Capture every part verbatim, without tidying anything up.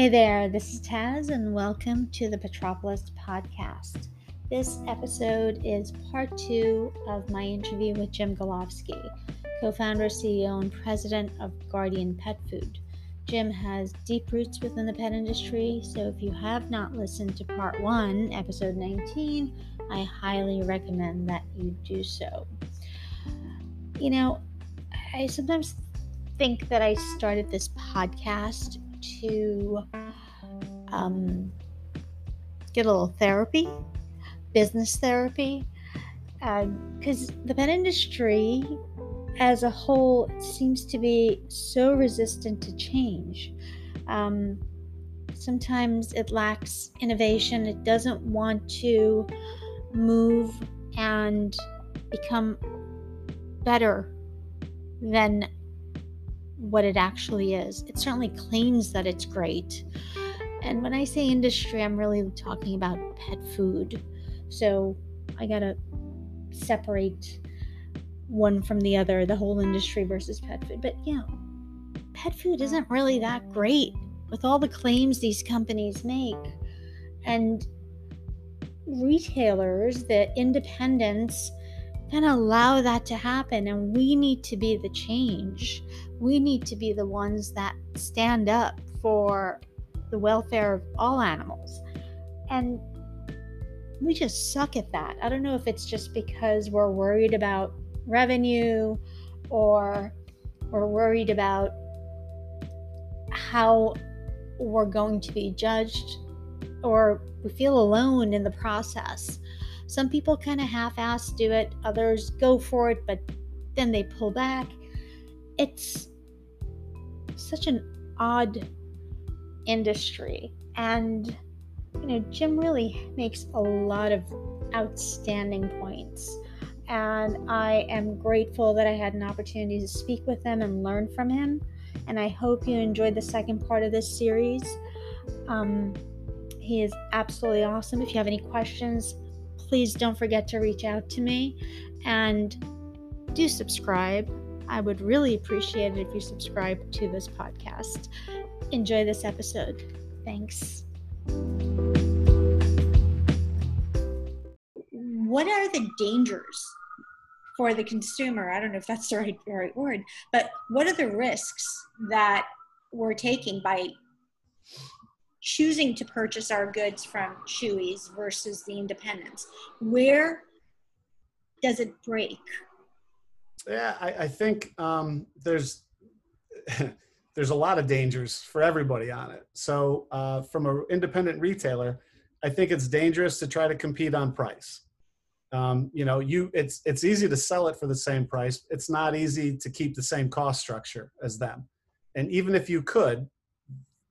Hey there, this is Taz and welcome to the Petropolis Podcast. This episode is part two of my interview with Jim Galovski, co-founder, C E O, and president of Guardian Pet Food. Jim has deep roots within the pet industry, so if you have not listened to part one, episode nineteen, I highly recommend that you do so. You know, I sometimes think that I started this podcast to um, get a little therapy, business therapy, because uh, the pet industry as a whole seems to be so resistant to change. Um, sometimes it lacks innovation. It doesn't want to move and become better than what it actually is. It certainly claims that it's great. And when I say industry, I'm really talking about pet food. So I gotta separate one from the other, the whole industry versus pet food. But you know, pet food isn't really that great with all the claims these companies make. And retailers, the independents, and allow that to happen, and we need to be the change. We need to be the ones that stand up for the welfare of all animals. And we just suck at that. I don't know if it's just because we're worried about revenue, or we're worried about how we're going to be judged, or we feel alone in the process. Some people kind of half-ass do it, others go for it, but then they pull back. It's such an odd industry. And, you know, Jim really makes a lot of outstanding points. And I am grateful that I had an opportunity to speak with him and learn from him. And I hope you enjoyed the second part of this series. Um, he is absolutely awesome. If you have any questions, please don't forget to reach out to me, and do subscribe. I would really appreciate it if you subscribe to this podcast. Enjoy this episode. Thanks. What are the dangers for the consumer? I don't know if that's the right, the right word, but what are the risks that we're taking by choosing to purchase our goods from Chewy's versus the independents? Where does it break? Yeah, I, I think um, there's there's a lot of dangers for everybody on it. So uh, from an independent retailer, I think it's dangerous to try to compete on price. Um, you know, you it's it's easy to sell it for the same price. It's not easy to keep the same cost structure as them. And even if you could,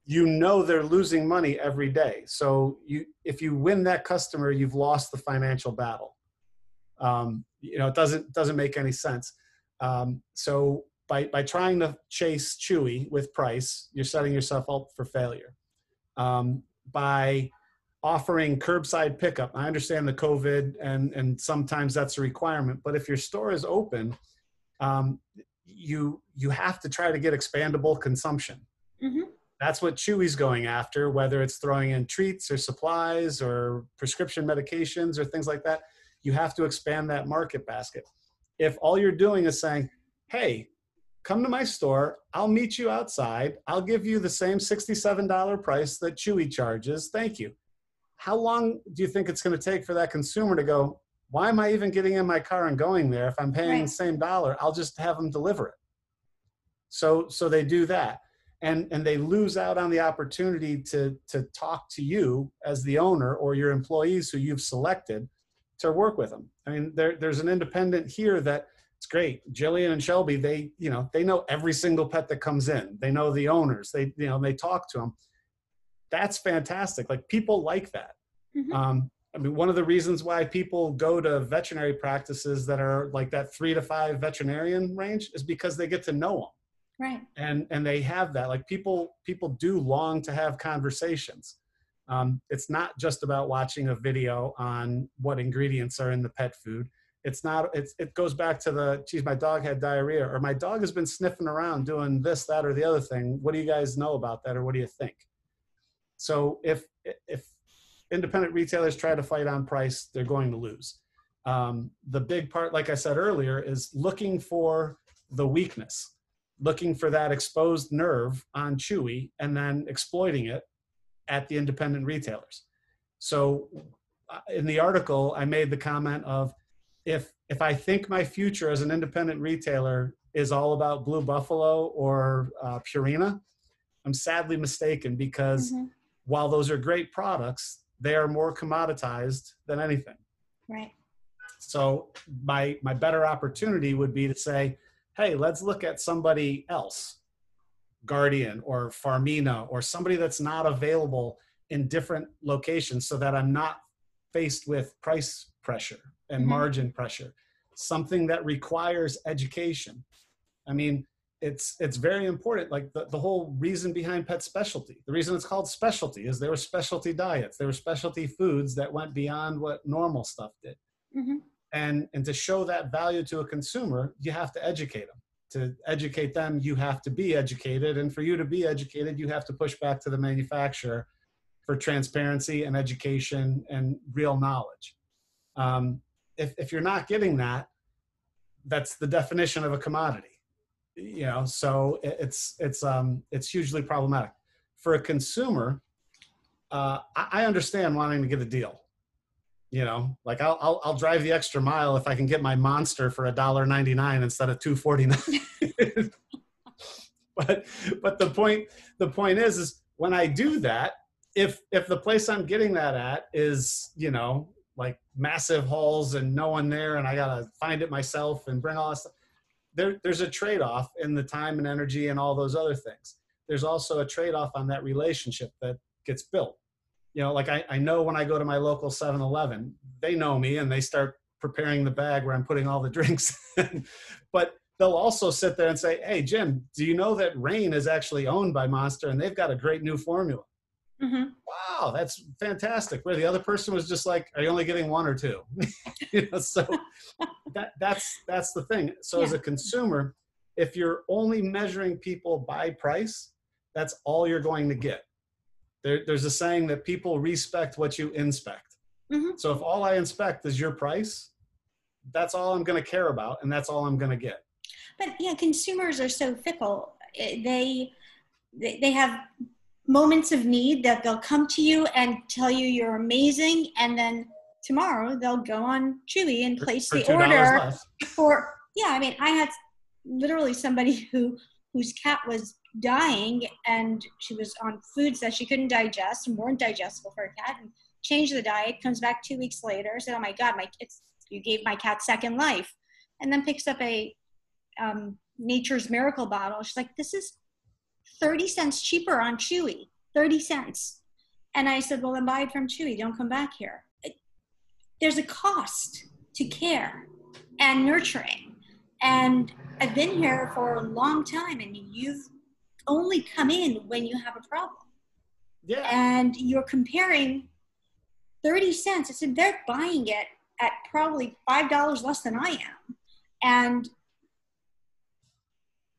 you know they're losing money every day. So you, if you win that customer, you've lost the financial battle. Um, you know, it doesn't doesn't make any sense. Um, so by by trying to chase Chewy with price, you're setting yourself up for failure. Um, by offering curbside pickup, I understand the COVID, and and sometimes that's a requirement. But if your store is open, um, you you have to try to get expandable consumption. Mm-hmm. That's what Chewy's going after, whether it's throwing in treats or supplies or prescription medications or things like that. You have to expand that market basket. If all you're doing is saying, hey, come to my store, I'll meet you outside, I'll give you the same sixty-seven dollars price that Chewy charges, thank you. How long do you think it's going to take for that consumer to go, why am I even getting in my car and going there? If I'm paying right. the same dollar, I'll just have them deliver it. So, so they do that. And and they lose out on the opportunity to to talk to you as the owner or your employees who you've selected to work with them. I mean, there, there's an independent here that it's great. Jillian and Shelby, they you know they know every single pet that comes in. They know the owners. They you know they talk to them. That's fantastic. Like, people like that. Mm-hmm. Um, I mean, one of the reasons why people go to veterinary practices that are like that three to five veterinarian range is because they get to know them. Right. And and they have that. Like, people people do long to have conversations. Um, it's not just about watching a video on what ingredients are in the pet food. It's not, it's, it goes back to the, geez, my dog had diarrhea, or my dog has been sniffing around doing this, that, or the other thing. What do you guys know about that, or what do you think? So if if independent retailers try to fight on price, they're going to lose. Um, the big part, like I said earlier, is looking for the weakness, looking for that exposed nerve on Chewy and then exploiting it at the independent retailers. So in the article, I made the comment of, if if I think my future as an independent retailer is all about Blue Buffalo or uh, Purina, I'm sadly mistaken, because mm-hmm. while those are great products, they are more commoditized than anything. Right. So my my better opportunity would be to say, hey, let's look at somebody else, Guardian or Farmina, or somebody that's not available in different locations, so that I'm not faced with price pressure and mm-hmm. margin pressure, something that requires education. I mean, it's it's very important. Like the, the whole reason behind pet specialty, the reason it's called specialty is there were specialty diets, there were specialty foods that went beyond what normal stuff did. Mm-hmm. And, and to show that value to a consumer, you have to educate them. To educate them, you have to be educated. And for you to be educated, you have to push back to the manufacturer for transparency and education and real knowledge. Um, if, if you're not getting that, that's the definition of a commodity, you know? So it, it's, it's, um, it's hugely problematic. For a consumer, uh, I, I understand wanting to get a deal. You know, like I'll, I'll, I'll drive the extra mile if I can get my monster for a dollar ninety-nine instead of two forty-nine. But, but the point, the point is, is when I do that, if, if the place I'm getting that at is, you know, like massive halls and no one there, and I got to find it myself and bring all that stuff, there, there's a trade-off in the time and energy and all those other things. There's also a trade-off on that relationship that gets built. You know, like I, I know when I go to my local seven eleven, they know me and they start preparing the bag where I'm putting all the drinks in. But they'll also sit there and say, hey, Jim, do you know that Reign is actually owned by Monster and they've got a great new formula? Mm-hmm. Wow, that's fantastic. Where the other person was just like, are you only getting one or two? You know, so that, that's, that's the thing. So yeah. As a consumer, if you're only measuring people by price, that's all you're going to get. There, there's a saying that people respect what you inspect. Mm-hmm. So if all I inspect is your price, that's all I'm going to care about, and that's all I'm going to get. But yeah, consumers are so fickle. They they have moments of need that they'll come to you and tell you you're amazing, and then tomorrow they'll go on Chewy and place for, the for order for. Yeah, I mean, I had literally somebody who whose cat was dying and she was on foods that she couldn't digest and weren't digestible for a cat, and changed the diet, comes back two weeks later, said, oh my God, my it's you gave my cat second life, and then picks up a um, Nature's Miracle bottle. She's like, this is thirty cents cheaper on Chewy, thirty cents. And I said, well, then buy it from Chewy. Don't come back here. It, there's a cost to care and nurturing. And I've been here for a long time, and you've only come in when you have a problem. Yeah. And you're comparing thirty cents. I said, they're buying it at probably five dollars less than I am. And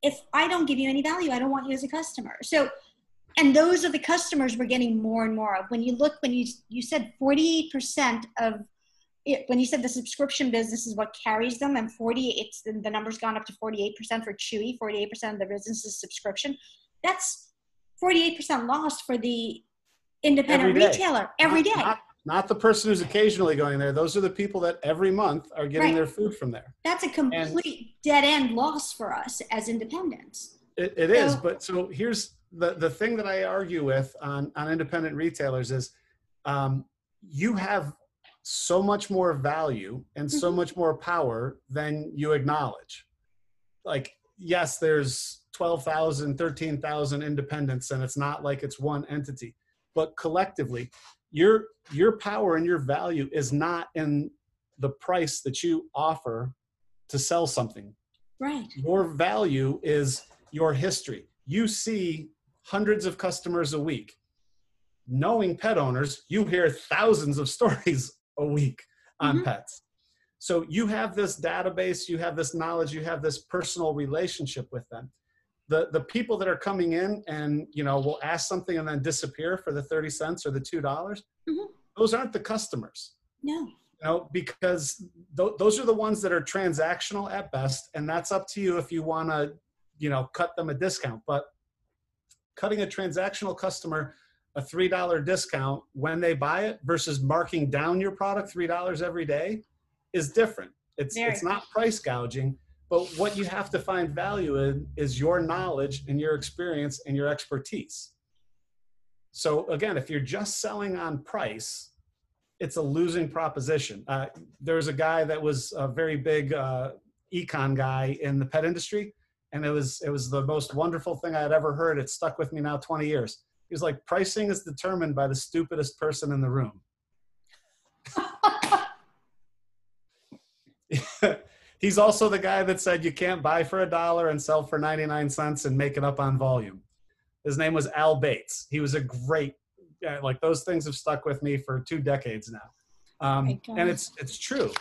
if I don't give you any value, I don't want you as a customer. So, and those are the customers we're getting more and more of. When you look, when you, you said forty-eight percent of it, when you said the subscription business is what carries them, and forty, it's the, the number's gone up to forty-eight percent for Chewy, forty-eight percent of the business is subscription. That's forty-eight percent lost for the independent every retailer every not, day. Not, not the person who's occasionally going there. Those are the people that every month are getting right. their food from there. That's a complete and dead end loss for us as independents. It, it so, is. But so here's the, the thing that I argue with on, on independent retailers is um, you have so much more value and so much more power than you acknowledge. Like, yes, there's twelve thousand, thirteen thousand independents, and it's not like it's one entity, but collectively your, your power and your value is not in the price that you offer to sell something. Right. Your value is your history. You see hundreds of customers a week. Knowing pet owners, you hear thousands of stories a week on mm-hmm. pets. So you have this database, you have this knowledge, you have this personal relationship with them. the the people that are coming in and, you know, will ask something and then disappear for the thirty cents or the two dollars, mm-hmm. those aren't the customers. No. You know, because th- those are the ones that are transactional at best, and that's up to you if you want to, you know, cut them a discount. But cutting a transactional customer a three dollar discount when they buy it versus marking down your product three dollars every day is different. It's Very. It's not price gouging, but what you have to find value in is your knowledge and your experience and your expertise. So again, if you're just selling on price, it's a losing proposition. Uh, there was a guy that was a very big uh, econ guy in the pet industry, and it was it was the most wonderful thing I had ever heard. It stuck with me now twenty years. He was like, pricing is determined by the stupidest person in the room. He's also the guy that said you can't buy for a dollar and sell for ninety-nine cents and make it up on volume. His name was Al Bates. He was a great, like, those things have stuck with me for two decades now. Um, and it's it's true.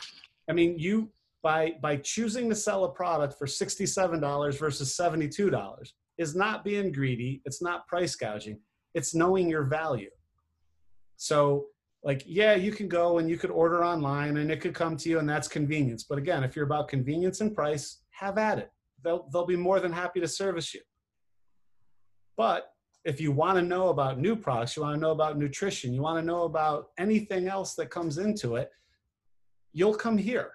I mean, you by by choosing to sell a product for sixty-seven dollars versus seventy-two dollars is not being greedy. It's not price gouging. It's knowing your value. So, like, yeah, you can go and you could order online and it could come to you, and that's convenience. But again, if you're about convenience and price, have at it. They'll, they'll be more than happy to service you. But if you want to know about new products, you want to know about nutrition, you want to know about anything else that comes into it, you'll come here.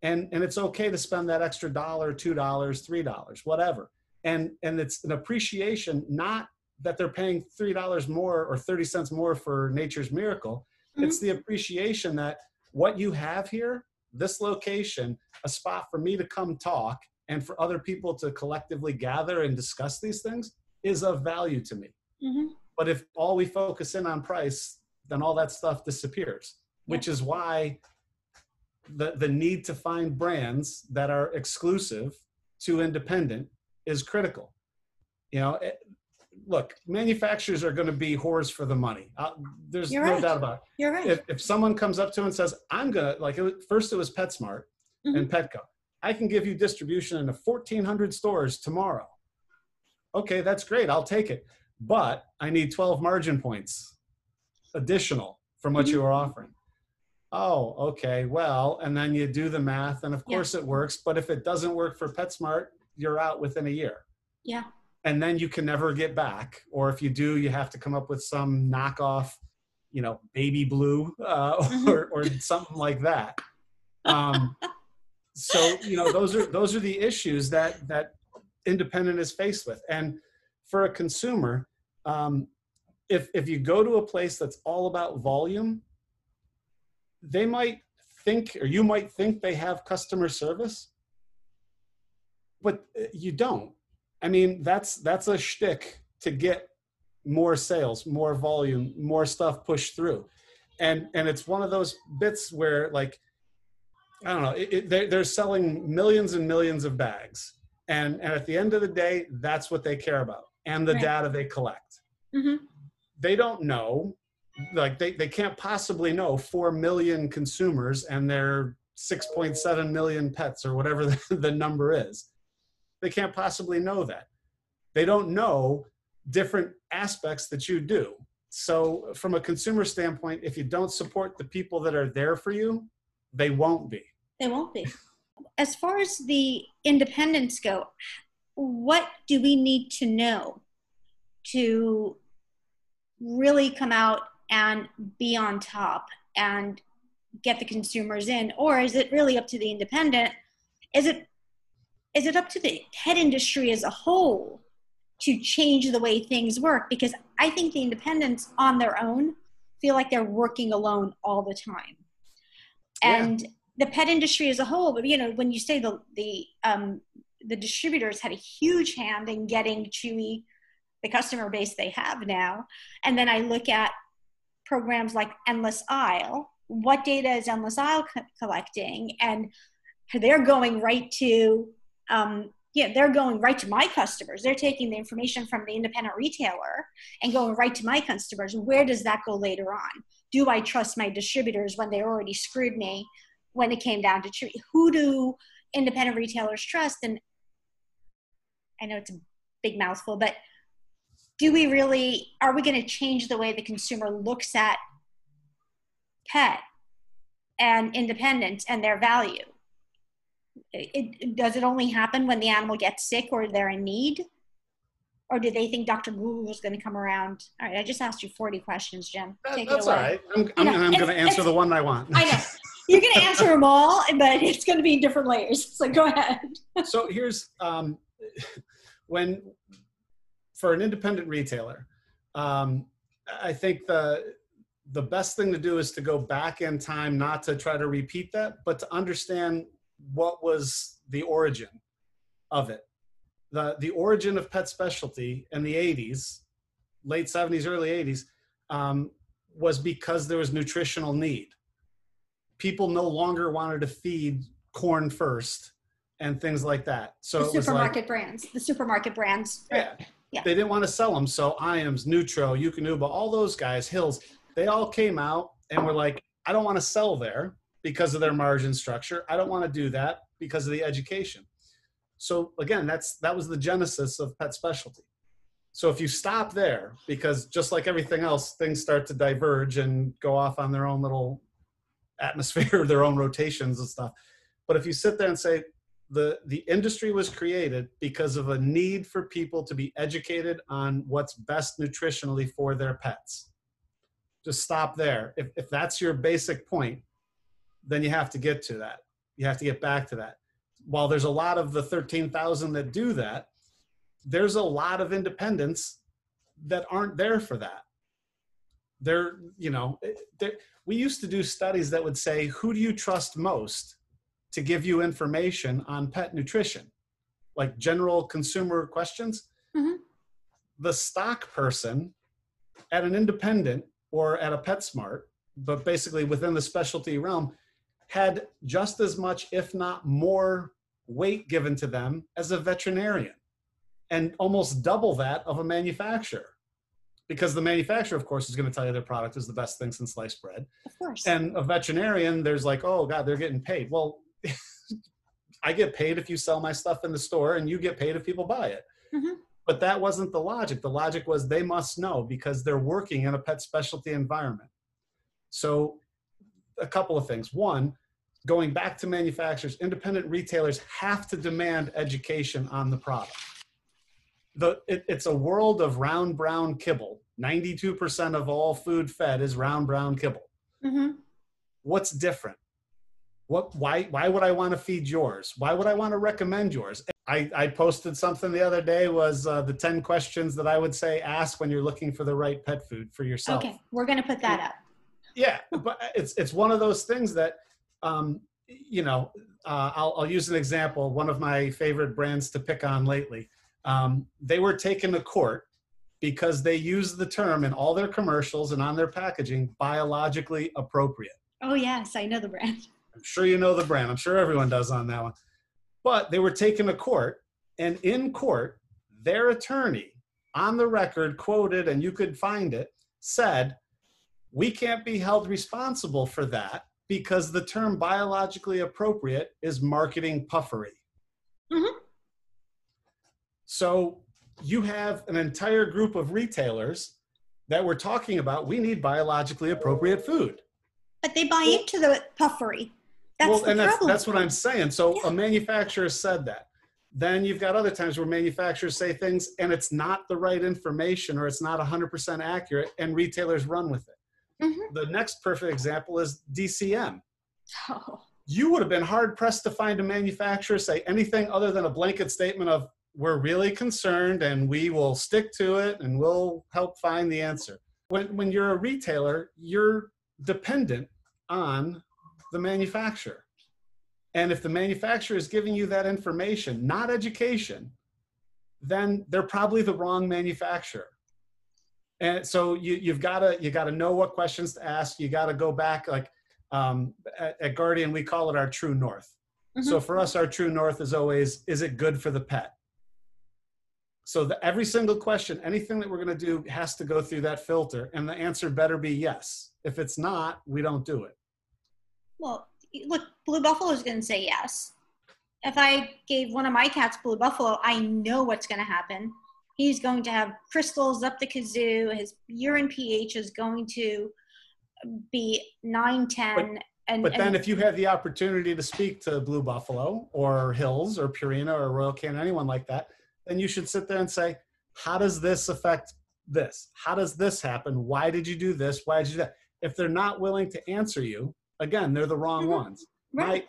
And, and it's okay to spend that extra dollar, two dollars, three dollars, whatever. And, and it's an appreciation, not that they're paying three dollars more or thirty cents more for Nature's Miracle. Mm-hmm. It's the appreciation that what you have here, this location, a spot for me to come talk and for other people to collectively gather and discuss these things is of value to me. Mm-hmm. But if all we focus in on price, then all that stuff disappears, yeah. which is why the, the need to find brands that are exclusive to independent is critical. You know, it, look, manufacturers are going to be whores for the money. Uh, there's You're no right. doubt about it. You're right. If, if someone comes up to him and says, I'm going to, like, it was, first it was PetSmart mm-hmm. and Petco. I can give you distribution into fourteen hundred stores tomorrow. Okay, that's great. I'll take it. But I need twelve margin points additional from what mm-hmm. you are offering. Oh, okay. Well, and then you do the math, and of course yeah. it works. But if it doesn't work for PetSmart, you're out within a year. Yeah. And then you can never get back. Or if you do, you have to come up with some knockoff, you know, Baby Blue uh, mm-hmm. or, or something like that. Um, so, you know, those are those are the issues that that independent is faced with. And for a consumer, um, if if you go to a place that's all about volume, they might think, or you might think they have customer service, but you don't. I mean, that's that's a shtick to get more sales, more volume, more stuff pushed through. And and it's one of those bits where, like, I don't know, it, it, they're, they're selling millions and millions of bags. And, and at the end of the day, that's what they care about and the right. data they collect. Mm-hmm. They don't know, like they, they can't possibly know four million consumers and their six point seven million pets or whatever the, the number is. They can't possibly know that. They don't know different aspects that you do. So from a consumer standpoint, if you don't support the people that are there for you, they won't be. They won't be. As far as the independents go, what do we need to know to really come out and be on top and get the consumers in? Or is it really up to the independent? Is it Is it up to the pet industry as a whole to change the way things work? Because I think the independents on their own feel like they're working alone all the time. And yeah. the pet industry as a whole, but, you know, when you say the the um, the distributors had a huge hand in getting Chewy, the customer base they have now. And then I look at programs like Endless Aisle. What data is Endless Aisle co- collecting? And they're going right to... Um, yeah, they're going right to my customers. They're taking the information from the independent retailer and going right to my customers. Where does that go later on? Do I trust my distributors when they already screwed me when it came down to treat? Who do independent retailers trust? And I know it's a big mouthful, but do we really, are we going to change the way the consumer looks at pet and independence and their value? It, it, does it only happen when the animal gets sick or they're in need? Or do they think Doctor Google is going to come around? All right, I just asked you forty questions, Jim. That, Take that's it away. All right. I'm, I'm, you know, I'm going to answer the one I want. I know. You're going to answer them all, but it's going to be in different layers. So go ahead. So here's, um, when, for an independent retailer, um, I think the the best thing to do is to go back in time, not to try to repeat that, but to understand what was the origin of it. The, the origin of pet specialty in the eighties, late seventies, early eighties, um, was because there was nutritional need. People no longer wanted to feed corn first and things like that. So the supermarket like, brands, the supermarket brands. Yeah, yeah. They didn't want to sell them. So Iams, Neutro, Eukanuba, all those guys, Hills, they all came out and were like, I don't want to sell there because of their margin structure. I don't want to do that because of the education. So again, that's, that was the genesis of pet specialty. So if you stop there, because just like everything else, things start to diverge and go off on their own little atmosphere, their own rotations and stuff. But if you sit there and say, the, the industry was created because of a need for people to be educated on what's best nutritionally for their pets. Just stop there. If, if that's your basic point, then you have to get to that. You have to get back to that. While there's a lot of the thirteen thousand that do that, there's a lot of independents that aren't there for that. They're, you know, they're, we used to do studies that would say, who do you trust most to give you information on pet nutrition? Like general consumer questions. Mm-hmm. The stock person at an independent or at a PetSmart, but basically within the specialty realm, had just as much, if not more, weight given to them as a veterinarian, and almost double that of a manufacturer, because the manufacturer, of course, is going to tell you their product is the best thing since sliced bread. Of course. And a veterinarian, there's like, oh God, they're getting paid. Well, I get paid if you sell my stuff in the store, and you get paid if people buy it. Mm-hmm. But that wasn't the logic. The logic was they must know because they're working in a pet specialty environment. So a couple of things. One, going back to manufacturers, independent retailers have to demand education on the product. The, it, it's a world of round brown kibble. ninety-two percent of all food fed is round brown kibble. Mm-hmm. What's different? What? Why, why would I want to feed yours? Why would I want to recommend yours? I, I posted something the other day, was uh, the ten questions that I would say ask when you're looking for the right pet food for yourself. Okay, we're going to put that up. Yeah, but it's it's one of those things that, um, you know, uh, I'll, I'll use an example. One of my favorite brands to pick on lately, um, they were taken to court because they used the term in all their commercials and on their packaging, biologically appropriate. Oh, yes, I know the brand. I'm sure you know the brand. I'm sure everyone does on that one. But they were taken to court, and in court, their attorney on the record quoted, and you could find it, said, we can't be held responsible for that because the term biologically appropriate is marketing puffery. Mm-hmm. So you have an entire group of retailers that we're talking about, we need biologically appropriate food. But they buy well, into the puffery. That's well, the and problem. That's, that's what I'm saying. So yeah. A manufacturer said that. Then you've got other times where manufacturers say things and it's not the right information or it's not one hundred percent accurate and retailers run with it. Mm-hmm. The next perfect example is D C M. Oh. You would have been hard-pressed to find a manufacturer say anything other than a blanket statement of, we're really concerned and we will stick to it and we'll help find the answer. When, when you're a retailer, you're dependent on the manufacturer. And if the manufacturer is giving you that information, not education, then they're probably the wrong manufacturer. And so you, you've got to you got to know what questions to ask. You got to go back. Like um, at, at Guardian, we call it our true north. Mm-hmm. So for us, our true north is always, is it good for the pet? So the, every single question, anything that we're going to do has to go through that filter. And the answer better be yes. If it's not, we don't do it. Well, look, Blue Buffalo is going to say yes. If I gave one of my cats Blue Buffalo, I know what's going to happen. He's going to have crystals up the kazoo. His urine pH is going to be nine, ten. But, and, but then and if you have the opportunity to speak to Blue Buffalo or Hills or Purina or Royal Canin, anyone like that, then you should sit there and say, how does this affect this? How does this happen? Why did you do this? Why did you do that? If they're not willing to answer you, again, they're the wrong mm-hmm. ones. Right.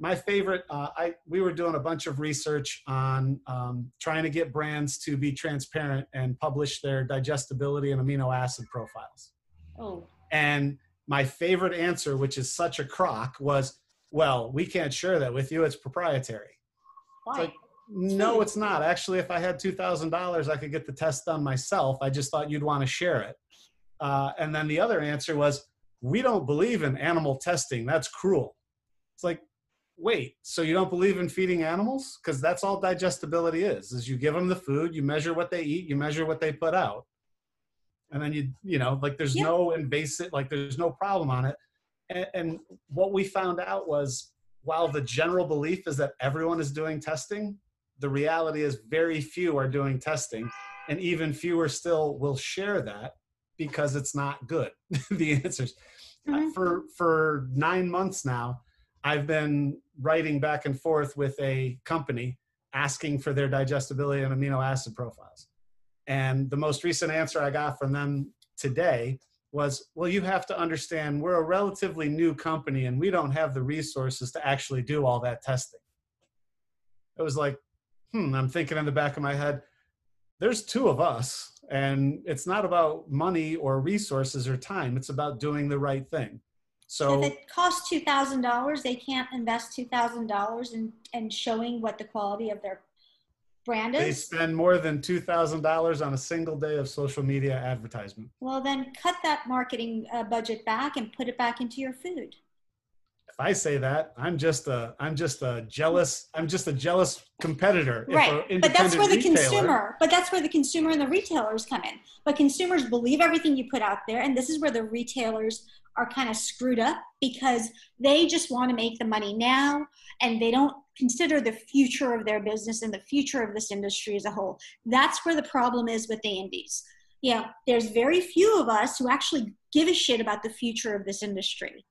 My, my favorite, uh, I we were doing a bunch of research on um, trying to get brands to be transparent and publish their digestibility and amino acid profiles. Oh. And my favorite answer, which is such a crock, was, well, we can't share that with you. It's proprietary. Why? It's like, no, it's not. Actually, if I had two thousand dollars, I could get the test done myself. I just thought you'd want to share it. Uh, and then the other answer was, we don't believe in animal testing. That's cruel. It's like, wait, so you don't believe in feeding animals? Because that's all digestibility is, is you give them the food, you measure what they eat, you measure what they put out. And then, you you know, like there's yeah. no invasive, like there's no problem on it. And, and what we found out was, while the general belief is that everyone is doing testing, the reality is very few are doing testing, and even fewer still will share that because it's not good, the answers. Mm-hmm. uh, for, for nine months now, I've been writing back and forth with a company asking for their digestibility and amino acid profiles. And the most recent answer I got from them today was, well, you have to understand we're a relatively new company and we don't have the resources to actually do all that testing. It was like, hmm, I'm thinking in the back of my head, there's two of us and it's not about money or resources or time. It's about doing the right thing. So, so if it costs two thousand dollars, they can't invest two thousand dollars in, in showing what the quality of their brand is? They spend more than two thousand dollars on a single day of social media advertisement. Well, then cut that marketing uh, budget back and put it back into your food. If I say that, I'm just a, I'm just a jealous, I'm just a jealous competitor. Right, if but that's where the retailer, consumer, but that's where the consumer and the retailers come in. But consumers believe everything you put out there, and this is where the retailers are kind of screwed up because they just want to make the money now and they don't consider the future of their business and the future of this industry as a whole. That's where the problem is with the indies. Yeah, there's very few of us who actually give a shit about the future of this industry.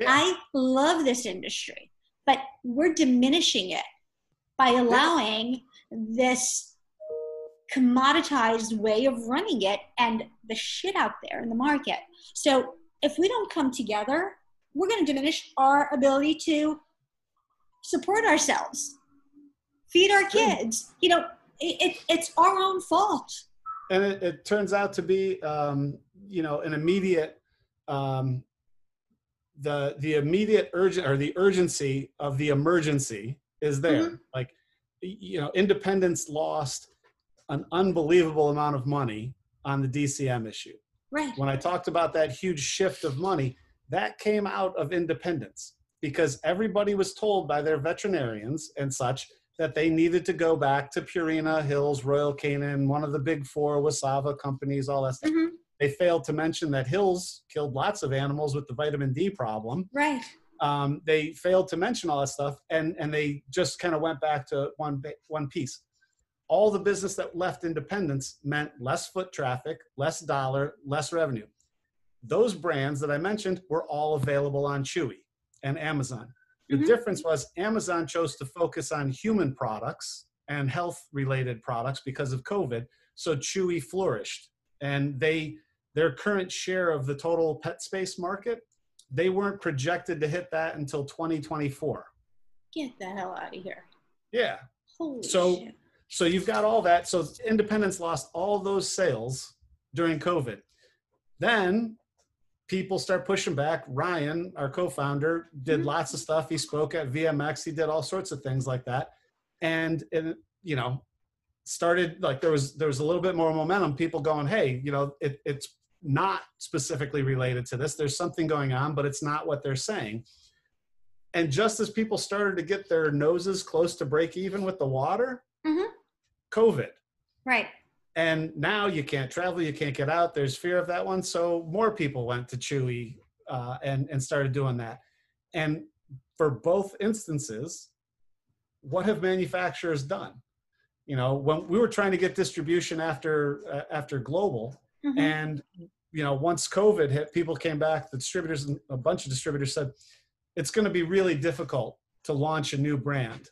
Yeah. I love this industry, but we're diminishing it by allowing this commoditized way of running it and the shit out there in the market. So if we don't come together, we're going to diminish our ability to support ourselves, feed our kids. You know, it, it, it's our own fault. And it, it turns out to be, um, you know, an immediate, um, the the immediate urgent or the urgency of the emergency is there. Mm-hmm. Like, you know, independents lost an unbelievable amount of money on the D C M issue. Right. When I talked about that huge shift of money, that came out of independence because everybody was told by their veterinarians and such that they needed to go back to Purina, Hills, Royal Canin, one of the big four, Wasava companies, all that stuff. Mm-hmm. They failed to mention that Hills killed lots of animals with the vitamin D problem. Right. Um, they failed to mention all that stuff, and, and they just kind of went back to one, one piece. All the business that left independence meant less foot traffic, less dollar, less revenue. Those brands that I mentioned were all available on Chewy and Amazon. The mm-hmm. difference was Amazon chose to focus on human products and health-related products because of COVID, so Chewy flourished. And they, their current share of the total pet space market, they weren't projected to hit that until twenty twenty-four. Get the hell out of here. Yeah. Holy so, shit. So you've got all that. So independents lost all those sales during COVID. Then people start pushing back. Ryan, our co-founder, did mm-hmm. lots of stuff. He spoke at V M X. He did all sorts of things like that. And, and you know, started like there was there was a little bit more momentum, people going, hey, you know, it, it's not specifically related to this. There's something going on, but it's not what they're saying. And just as people started to get their noses close to break even with the water, mm-hmm. COVID. Right. And now you can't travel, you can't get out. There's fear of that one. So more people went to Chewy uh, and, and started doing that. And for both instances, what have manufacturers done? You know, when we were trying to get distribution after uh, after global, mm-hmm. and you know, once COVID hit, people came back. The distributors, and a bunch of distributors, said it's going to be really difficult to launch a new brand.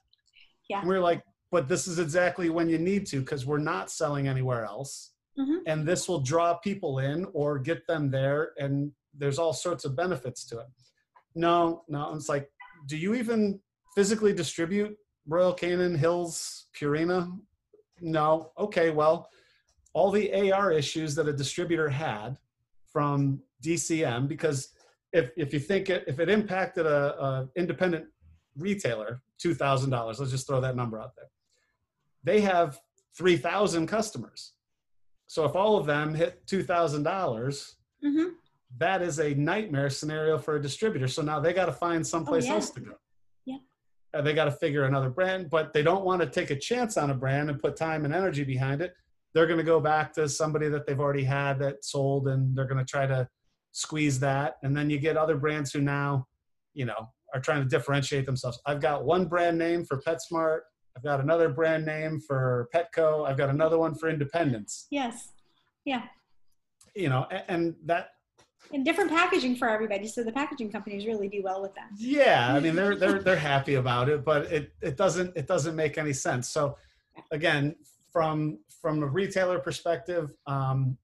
Yeah, and we were like, but this is exactly when you need to, because we're not selling anywhere else, mm-hmm. and this will draw people in or get them there, and there's all sorts of benefits to it. No, no, it's like, do you even physically distribute Royal Canin, Hills, Purina? No. Okay, well, all the A R issues that a distributor had from D C M, because if, if you think it, if it impacted a, a independent retailer, two thousand dollars, let's just throw that number out there. They have three thousand customers. So if all of them hit two thousand dollars, mm-hmm. that is a nightmare scenario for a distributor. So now they got to find someplace oh, yeah. else to go. Uh, they got to figure another brand, but they don't want to take a chance on a brand and put time and energy behind it. They're going to go back to somebody that they've already had that sold, and they're going to try to squeeze that. And then you get other brands who now, you know, are trying to differentiate themselves. I've got one brand name for PetSmart. I've got another brand name for Petco. I've got another one for independents. Yes. Yeah. You know, and, and that, and different packaging for everybody, so the packaging companies really do well with that. Yeah, I mean, they're they're they're happy about it, but it it doesn't it doesn't make any sense. So, again, from from a retailer perspective, um,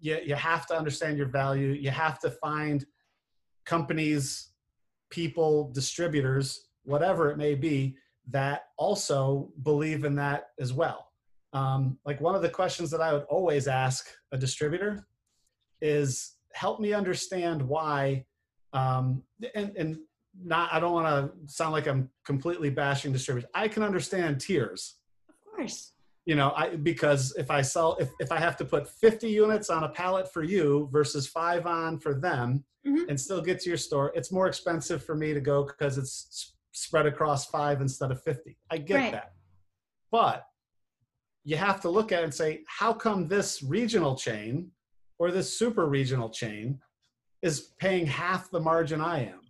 you you have to understand your value. You have to find companies, people, distributors, whatever it may be, that also believe in that as well. Um, like one of the questions that I would always ask a distributor is, help me understand why, um, and, and not, I don't want to sound like I'm completely bashing distributors. I can understand tiers. Of course. You know, I, because if I sell, if, if I have to put fifty units on a pallet for you versus five on for them, mm-hmm. and still get to your store, it's more expensive for me to go because it's spread across five instead of fifty. I get right. that. But you have to look at it and say, how come this regional chain or this super regional chain is paying half the margin I am?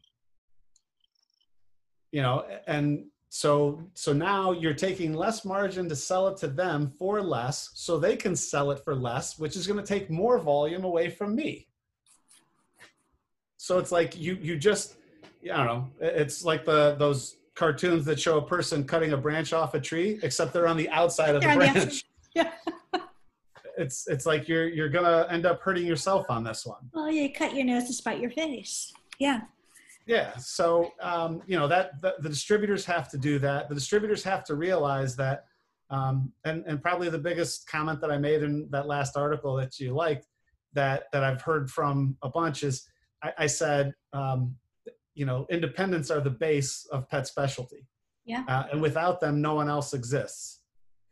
You know, and so so now you're taking less margin to sell it to them for less, so they can sell it for less, which is going to take more volume away from me. So it's like you you just, I don't know, it's like the those cartoons that show a person cutting a branch off a tree, except they're on the outside of the branch. Yeah. It's it's like you're you're gonna end up hurting yourself on this one. Well, you cut your nose to spite your face. Yeah. Yeah. So um, you know that the, the distributors have to do that. The distributors have to realize that. Um, and and probably the biggest comment that I made in that last article that you liked, that that I've heard from a bunch, is I, I said, um, you know, independents are the base of pet specialty. Yeah. Uh, and without them, no one else exists.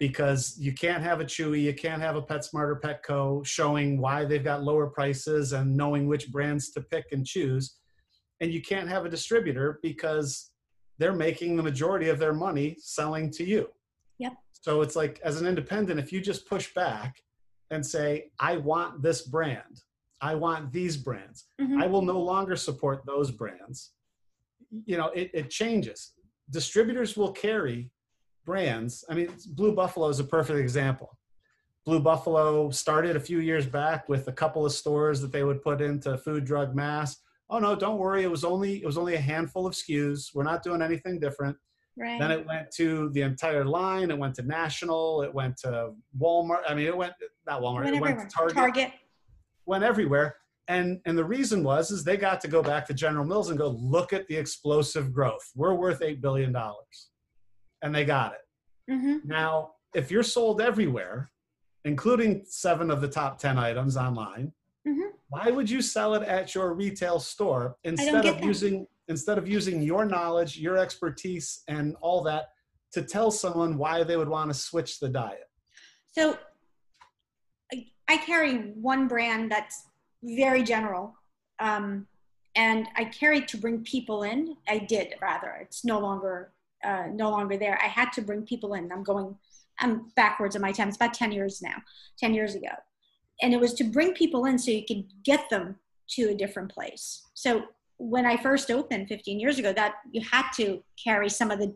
Because you can't have a Chewy, you can't have a PetSmart or Petco showing why they've got lower prices and knowing which brands to pick and choose. And you can't have a distributor because they're making the majority of their money selling to you. Yep. So it's like, as an independent, if you just push back and say, I want this brand, I want these brands, mm-hmm. I will no longer support those brands, you know, it, it changes. Distributors will carry brands. I mean, Blue Buffalo is a perfect example. Blue Buffalo started a few years back with a couple of stores that they would put into food, drug, mass. Oh no, don't worry. It was only, it was only a handful of S K Us. We're not doing anything different. Right. Then it went to the entire line. It went to national. It went to Walmart. I mean, it went, not Walmart. Went it everywhere. Went to Target. Target. Went everywhere. And, and the reason was, is they got to go back to General Mills and go, look at the explosive growth. We're worth eight billion dollars. And they got it. Mm-hmm. Now, if you're sold everywhere, including seven of the top ten items online, mm-hmm. why would you sell it at your retail store instead of using instead of using your knowledge, your expertise, and all that to tell someone why they would want to switch the diet? So I carry one brand that's very general. Um, and I carry to bring people in. I did, rather. It's no longer... Uh, no longer there. I had to bring people in. I'm going, I'm backwards in my time. It's about ten years now, ten years ago. And it was to bring people in so you could get them to a different place. So when I first opened fifteen years ago, that you had to carry some of the,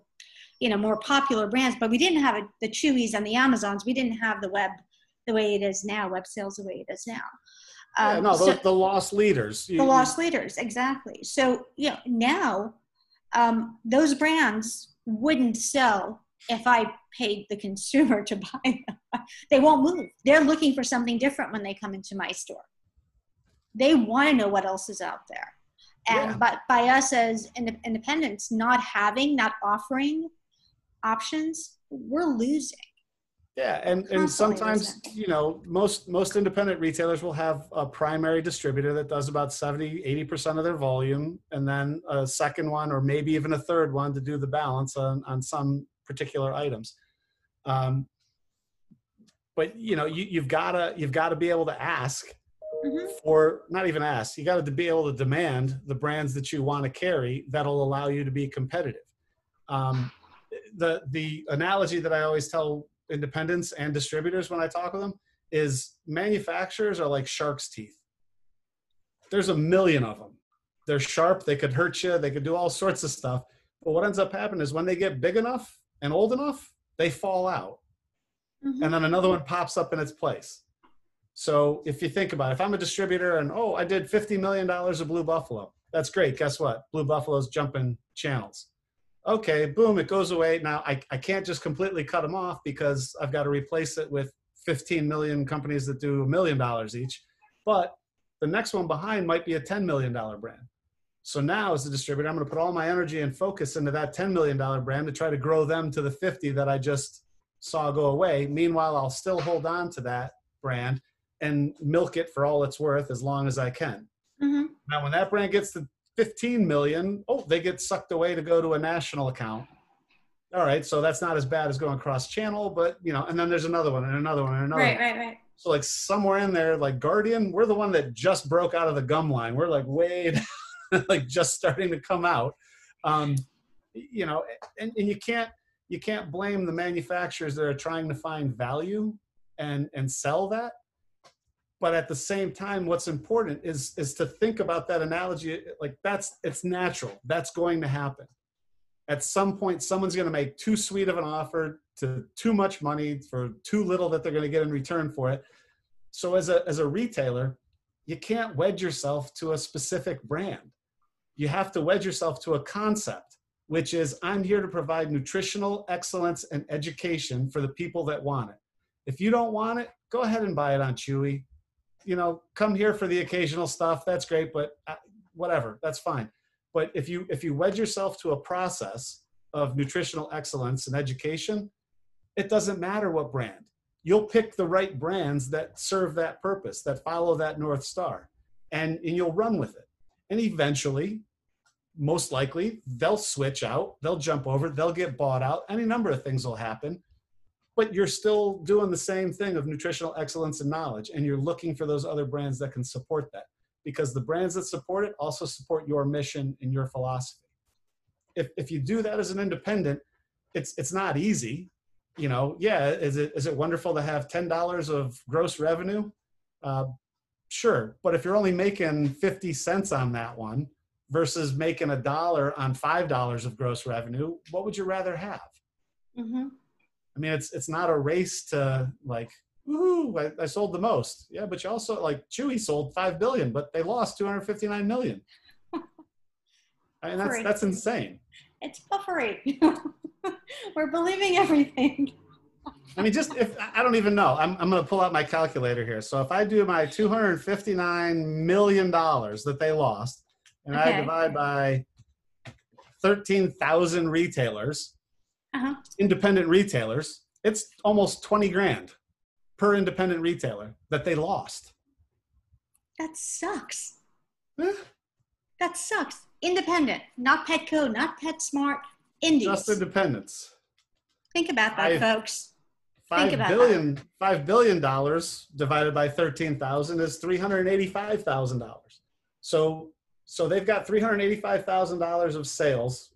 you know, more popular brands, but we didn't have a, the Chewies and the Amazons. We didn't have the web the way it is now, web sales the way it is now. Um, yeah, no, so, the, the lost leaders. The lost leaders, exactly. So, you know, now um, those brands wouldn't sell if I paid the consumer to buy them. They won't move. They're looking for something different when they come into my store. They want to know what else is out there. And yeah. but by us as ind- independents not having, not offering options, we're losing. Yeah, and, and sometimes, you know, most most independent retailers will have a primary distributor that does about seventy, eighty percent of their volume, and then a second one or maybe even a third one to do the balance on, on some particular items. Um, but, you know, you, you've got to you've got to be able to ask mm-hmm. for, not even ask, you got to be able to demand the brands that you want to carry that'll allow you to be competitive. Um, the the analogy that I always tell independents and distributors when I talk with them is manufacturers are like shark's teeth. There's a million of them. They're sharp. They could hurt you. They could do all sorts of stuff. But what ends up happening is when they get big enough and old enough, they fall out. Mm-hmm. And then another one pops up in its place. So if you think about it, if I'm a distributor and, oh, I did fifty million dollars of Blue Buffalo. That's great. Guess what? Blue Buffalo's jumping channels. Okay, boom, it goes away. Now I, I can't just completely cut them off because I've got to replace it with fifteen million companies that do a million dollars each. But the next one behind might be a ten million dollars brand. So now as a distributor, I'm going to put all my energy and focus into that ten million dollars brand to try to grow them to the fifty that I just saw go away. Meanwhile, I'll still hold on to that brand and milk it for all it's worth as long as I can. Mm-hmm. Now when that brand gets to fifteen million. Oh, they get sucked away to go to a national account. All right. So that's not as bad as going cross channel, but you know, and then there's another one and another one and another right, one. Right, right, right. So like somewhere in there, like Guardian, we're the one that just broke out of the gum line. We're like way down, like just starting to come out. Um, you know, and, and you can't, you can't blame the manufacturers that are trying to find value and, and sell that. But at the same time, what's important is, is to think about that analogy. Like that's, it's natural. That's going to happen. At some point, someone's going to make too sweet of an offer to too much money for too little that they're going to get in return for it. So as a, as a retailer, you can't wedge yourself to a specific brand. You have to wedge yourself to a concept, which is I'm here to provide nutritional excellence and education for the people that want it. If you don't want it, go ahead and buy it on Chewy. You know, come here for the occasional stuff. That's great, but whatever, that's fine. But if you if you wedge yourself to a process of nutritional excellence and education, it doesn't matter what brand. You'll pick the right brands that serve that purpose, that follow that North Star, and, and you'll run with it. And eventually, most likely, they'll switch out, they'll jump over, they'll get bought out. Any number of things will happen. But you're still doing the same thing of nutritional excellence and knowledge, and you're looking for those other brands that can support that, because the brands that support it also support your mission and your philosophy. If if you do that as an independent, it's it's not easy, you know. Yeah, is it is it wonderful to have ten dollars of gross revenue? Uh, sure, but if you're only making fifty cents on that one versus making a dollar on five dollars of gross revenue, what would you rather have? Mm-hmm. I mean, it's it's not a race to like, woohoo, I, I sold the most. Yeah, but you also, like Chewy sold five billion dollars, but they lost two hundred fifty-nine million dollars. I mean, that's, that's insane. It's puffery. We're believing everything. I mean, just if, I don't even know. I'm I'm going to pull out my calculator here. So if I do my two hundred fifty-nine million dollars that they lost, and okay. I divide by thirteen thousand retailers, uh-huh. independent retailers, it's almost twenty grand per independent retailer that they lost. That sucks. Huh? That sucks. Independent, not Petco, not PetSmart, Indies. Just independents. Think about that, five, folks. Five Think about billion, that. Five billion dollars divided by thirteen thousand is three hundred eighty-five thousand dollars. So, so they've got three hundred eighty-five thousand dollars of sales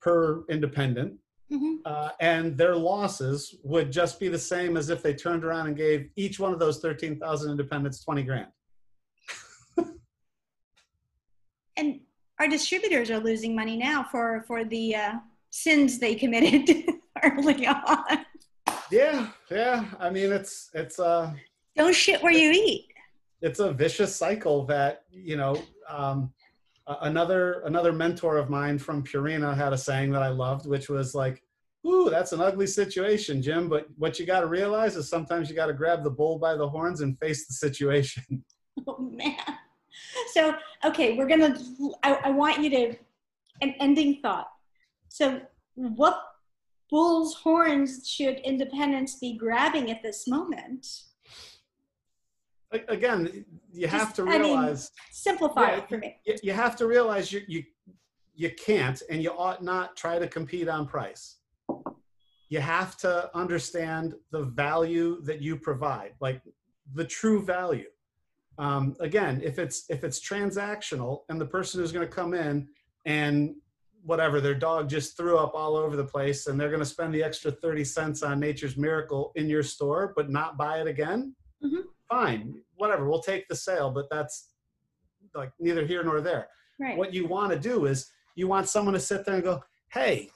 per independent. Mm-hmm. Uh, and their losses would just be the same as if they turned around and gave each one of those thirteen thousand independents twenty grand. And our distributors are losing money now for, for the uh, sins they committed early on. Yeah, yeah. I mean, it's it's uh don't shit where you eat. It's a vicious cycle that, you know, um, another another mentor of mine from Purina had a saying that I loved, which was like, ooh, that's an ugly situation, Jim, but what you got to realize is sometimes you got to grab the bull by the horns and face the situation. Oh, man. So, okay, we're going to, I want you to, an ending thought. So what bull's horns should independents be grabbing at this moment? Again, you have Just, to realize. I mean, simplify yeah, it for me. You have to realize you, you, you can't and you ought not try to compete on price. You have to understand the value that you provide, like the true value. Um, again, if it's if it's transactional and the person who's going to come in and whatever, their dog just threw up all over the place and they're going to spend the extra thirty cents on Nature's Miracle in your store but not buy it again, mm-hmm. fine, whatever, we'll take the sale, but that's like neither here nor there. Right. What you want to do is you want someone to sit there and go, hey,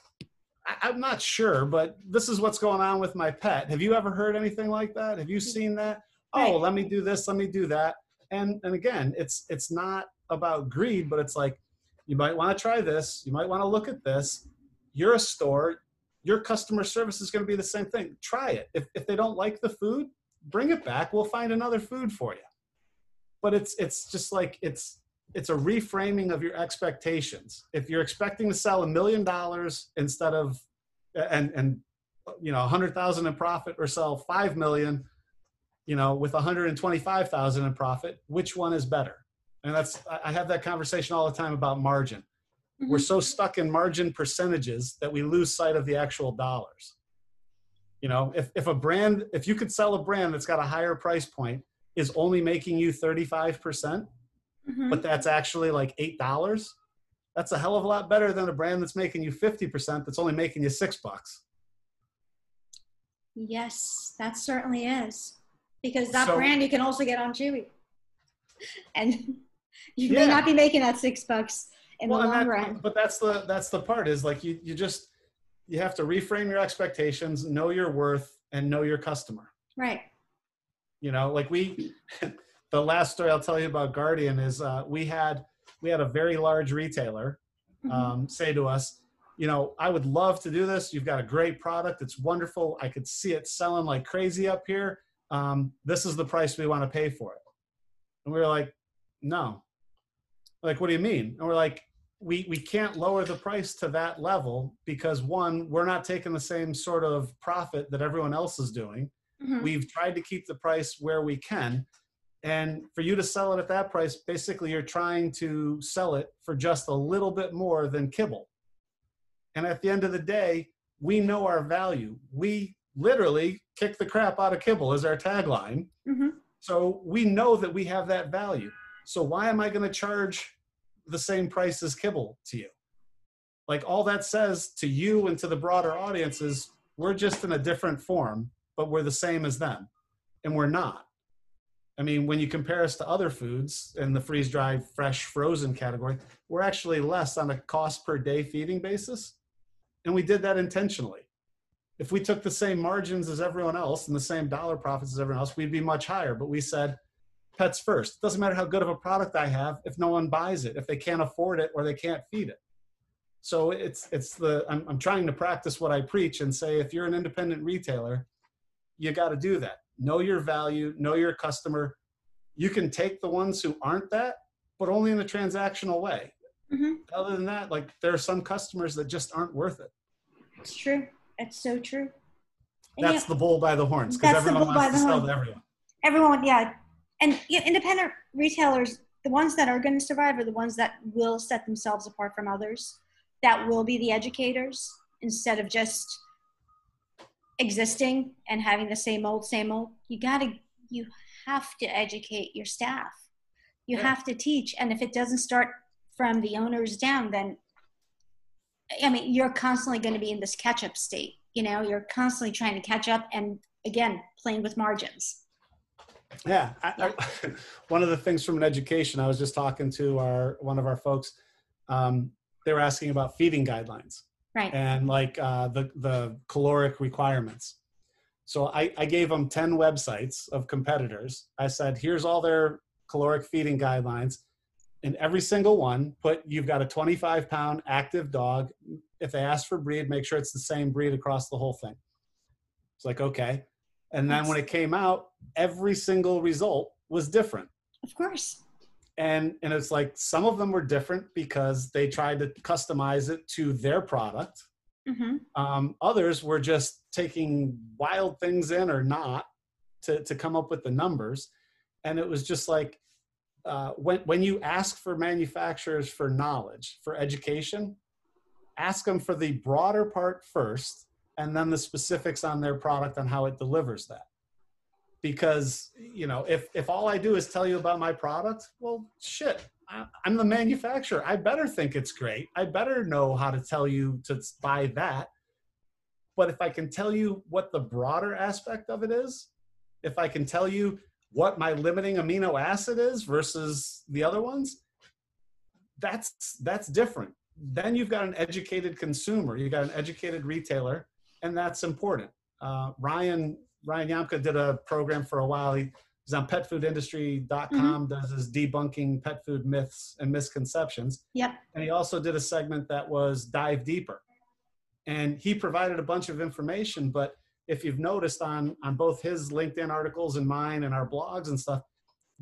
I'm not sure, but this is what's going on with my pet. Have you ever heard anything like that? Have you seen that? Oh, right. Let me do this. Let me do that. And and again, it's it's not about greed, but it's like, you might want to try this. You might want to look at this. You're a store. Your customer service is going to be the same thing. Try it. If if they don't like the food, bring it back. We'll find another food for you. But it's it's just like it's. It's a reframing of your expectations. If you're expecting to sell a million dollars instead of, and, and you know, one hundred thousand in profit, or sell five million, you know, with one hundred twenty-five thousand in profit, which one is better? And that's, I have that conversation all the time about margin. Mm-hmm. We're so stuck in margin percentages that we lose sight of the actual dollars. You know, if, if a brand, if you could sell a brand that's got a higher price point is only making you thirty-five percent, mm-hmm. but that's actually like eight dollars, that's a hell of a lot better than a brand that's making you fifty percent that's only making you six bucks. Yes, that certainly is. Because that so, brand you can also get on Chewy. And you yeah. may not be making that six bucks in well, the long that, run. But that's the that's the part is like you, you just, you have to reframe your expectations, know your worth, and know your customer. Right. You know, like we... The last story I'll tell you about Guardian is uh, we had we had a very large retailer um, mm-hmm. say to us, you know, I would love to do this. You've got a great product. It's wonderful. I could see it selling like crazy up here. Um, this is the price we want to pay for it. And we were like, no. Like, what do you mean? And we're like, we, we can't lower the price to that level because, one, we're not taking the same sort of profit that everyone else is doing. Mm-hmm. We've tried to keep the price where we can. And for you to sell it at that price, basically you're trying to sell it for just a little bit more than kibble. And at the end of the day, we know our value. We literally kick the crap out of kibble is our tagline. Mm-hmm. So we know that we have that value. So why am I going to charge the same price as kibble to you? Like all that says to you and to the broader audience is we're just in a different form, but we're the same as them. And we're not. I mean, when you compare us to other foods in the freeze-dried, fresh, frozen category, we're actually less on a cost per day feeding basis. And we did that intentionally. If we took the same margins as everyone else and the same dollar profits as everyone else, we'd be much higher. But we said, pets first. It doesn't matter how good of a product I have if no one buys it, if they can't afford it or they can't feed it. So it's it's the I'm, I'm trying to practice what I preach and say, if you're an independent retailer, you got to do that. Know your value, know your customer. You can take the ones who aren't that, but only in a transactional way. Mm-hmm. Other than that, like there are some customers that just aren't worth it. It's true. It's so true. And that's yeah, the bull by the horns because everyone wants to sell to everyone. Everyone, yeah. And yeah, independent retailers, the ones that are going to survive are the ones that will set themselves apart from others, that will be the educators instead of just existing and having the same old, same old. You gotta, you have to educate your staff. You yeah. have to teach. And if it doesn't start from the owners down, then, I mean, you're constantly gonna be in this catch up state. You know, you're constantly trying to catch up and again, playing with margins. Yeah, I, I, one of the things from an education, I was just talking to our, one of our folks, um, they were asking about feeding guidelines. right? And like uh, the the caloric requirements. So I, I gave them ten websites of competitors. I said, here's all their caloric feeding guidelines. In every single one, put you've got a twenty-five pound active dog. If they ask for breed, make sure it's the same breed across the whole thing. It's like, okay. And then when it came out, every single result was different. Of course. And and it's like some of them were different because they tried to customize it to their product. Mm-hmm. Um, others were just taking wild things in or not to, to come up with the numbers. And it was just like, Uh, when, when you ask for manufacturers for knowledge, for education, ask them for the broader part first, and then the specifics on their product on how it delivers that. Because, you know, if, if all I do is tell you about my product, well, shit, I, I'm the manufacturer. I better think it's great. I better know how to tell you to buy that. But if I can tell you what the broader aspect of it is, if I can tell you what my limiting amino acid is versus the other ones, that's that's different. Then you've got an educated consumer, you've got an educated retailer, and that's important. Uh, Ryan Ryan Yamka did a program for a while. He, he's on pet food industry dot com, mm-hmm. does his debunking pet food myths and misconceptions. Yep. And he also did a segment that was Dive Deeper. And he provided a bunch of information, but if you've noticed on, on both his LinkedIn articles and mine and our blogs and stuff,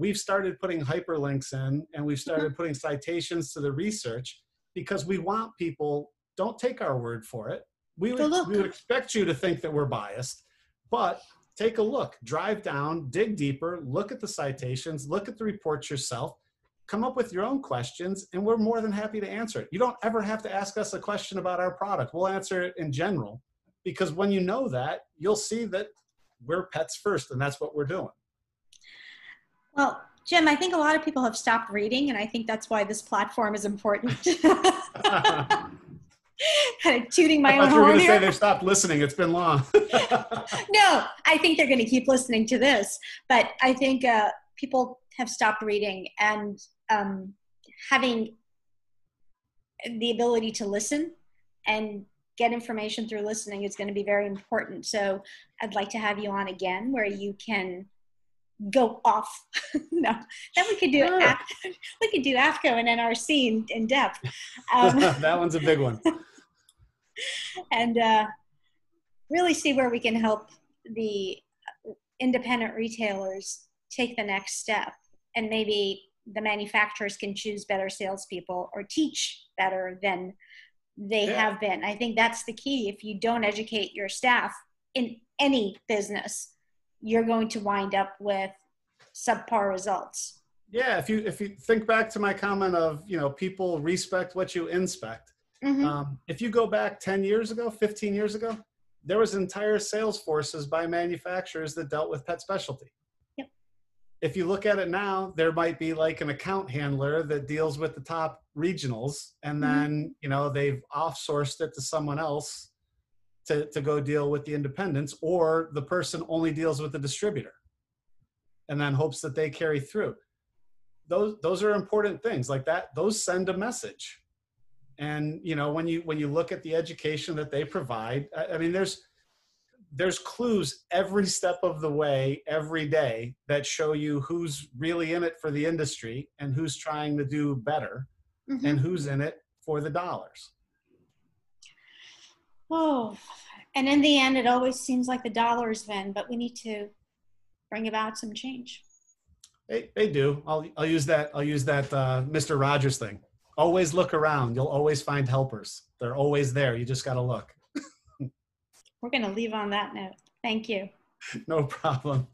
we've started putting hyperlinks in and we've started putting citations to the research because we want people, don't take our word for it. We would, we would expect you to think that we're biased, but take a look, drive down, dig deeper, look at the citations, look at the reports yourself, come up with your own questions, and we're more than happy to answer it. You don't ever have to ask us a question about our product. We'll answer it in general. Because when you know that, you'll see that we're pets first, and that's what we're doing. Well, Jim, I think a lot of people have stopped reading, and I think that's why this platform is important. Kind of tooting my I own horn. You were going to say they've stopped listening. It's been long. No, I think they're going to keep listening to this. But I think uh, people have stopped reading, and um, having the ability to listen and get information through listening is going to be very important. So I'd like to have you on again where you can go off. No, then we could do sure. Af- we could do AFCO and N R C in, in depth. Um, that one's a big one. And uh, really see where we can help the independent retailers take the next step, and maybe the manufacturers can choose better salespeople or teach better than they yeah. have been. I think that's the key. If you don't educate your staff in any business, you're going to wind up with subpar results. Yeah. If you, if you think back to my comment of, you know, people respect what you inspect. Mm-hmm. Um, if you go back ten years ago, fifteen years ago, there was entire sales forces by manufacturers that dealt with pet specialty. Yep. If you look at it now, there might be like an account handler that deals with the top regionals, and then, you know, they've outsourced it to someone else to, to go deal with the independents, or the person only deals with the distributor and then hopes that they carry through. Those, those are important things like that. Those send a message. And, you know, when you, when you look at the education that they provide, I, I mean, there's, there's clues every step of the way, every day, that show you who's really in it for the industry and who's trying to do better. Mm-hmm. And who's in it for the dollars. Oh, and in the end, it always seems like the dollars win, but we need to bring about some change. They, they do. I'll, I'll use that. I'll use that uh, Mister Rogers thing. Always look around. You'll always find helpers. They're always there. You just got to look. We're going to leave on that note. Thank you. No problem.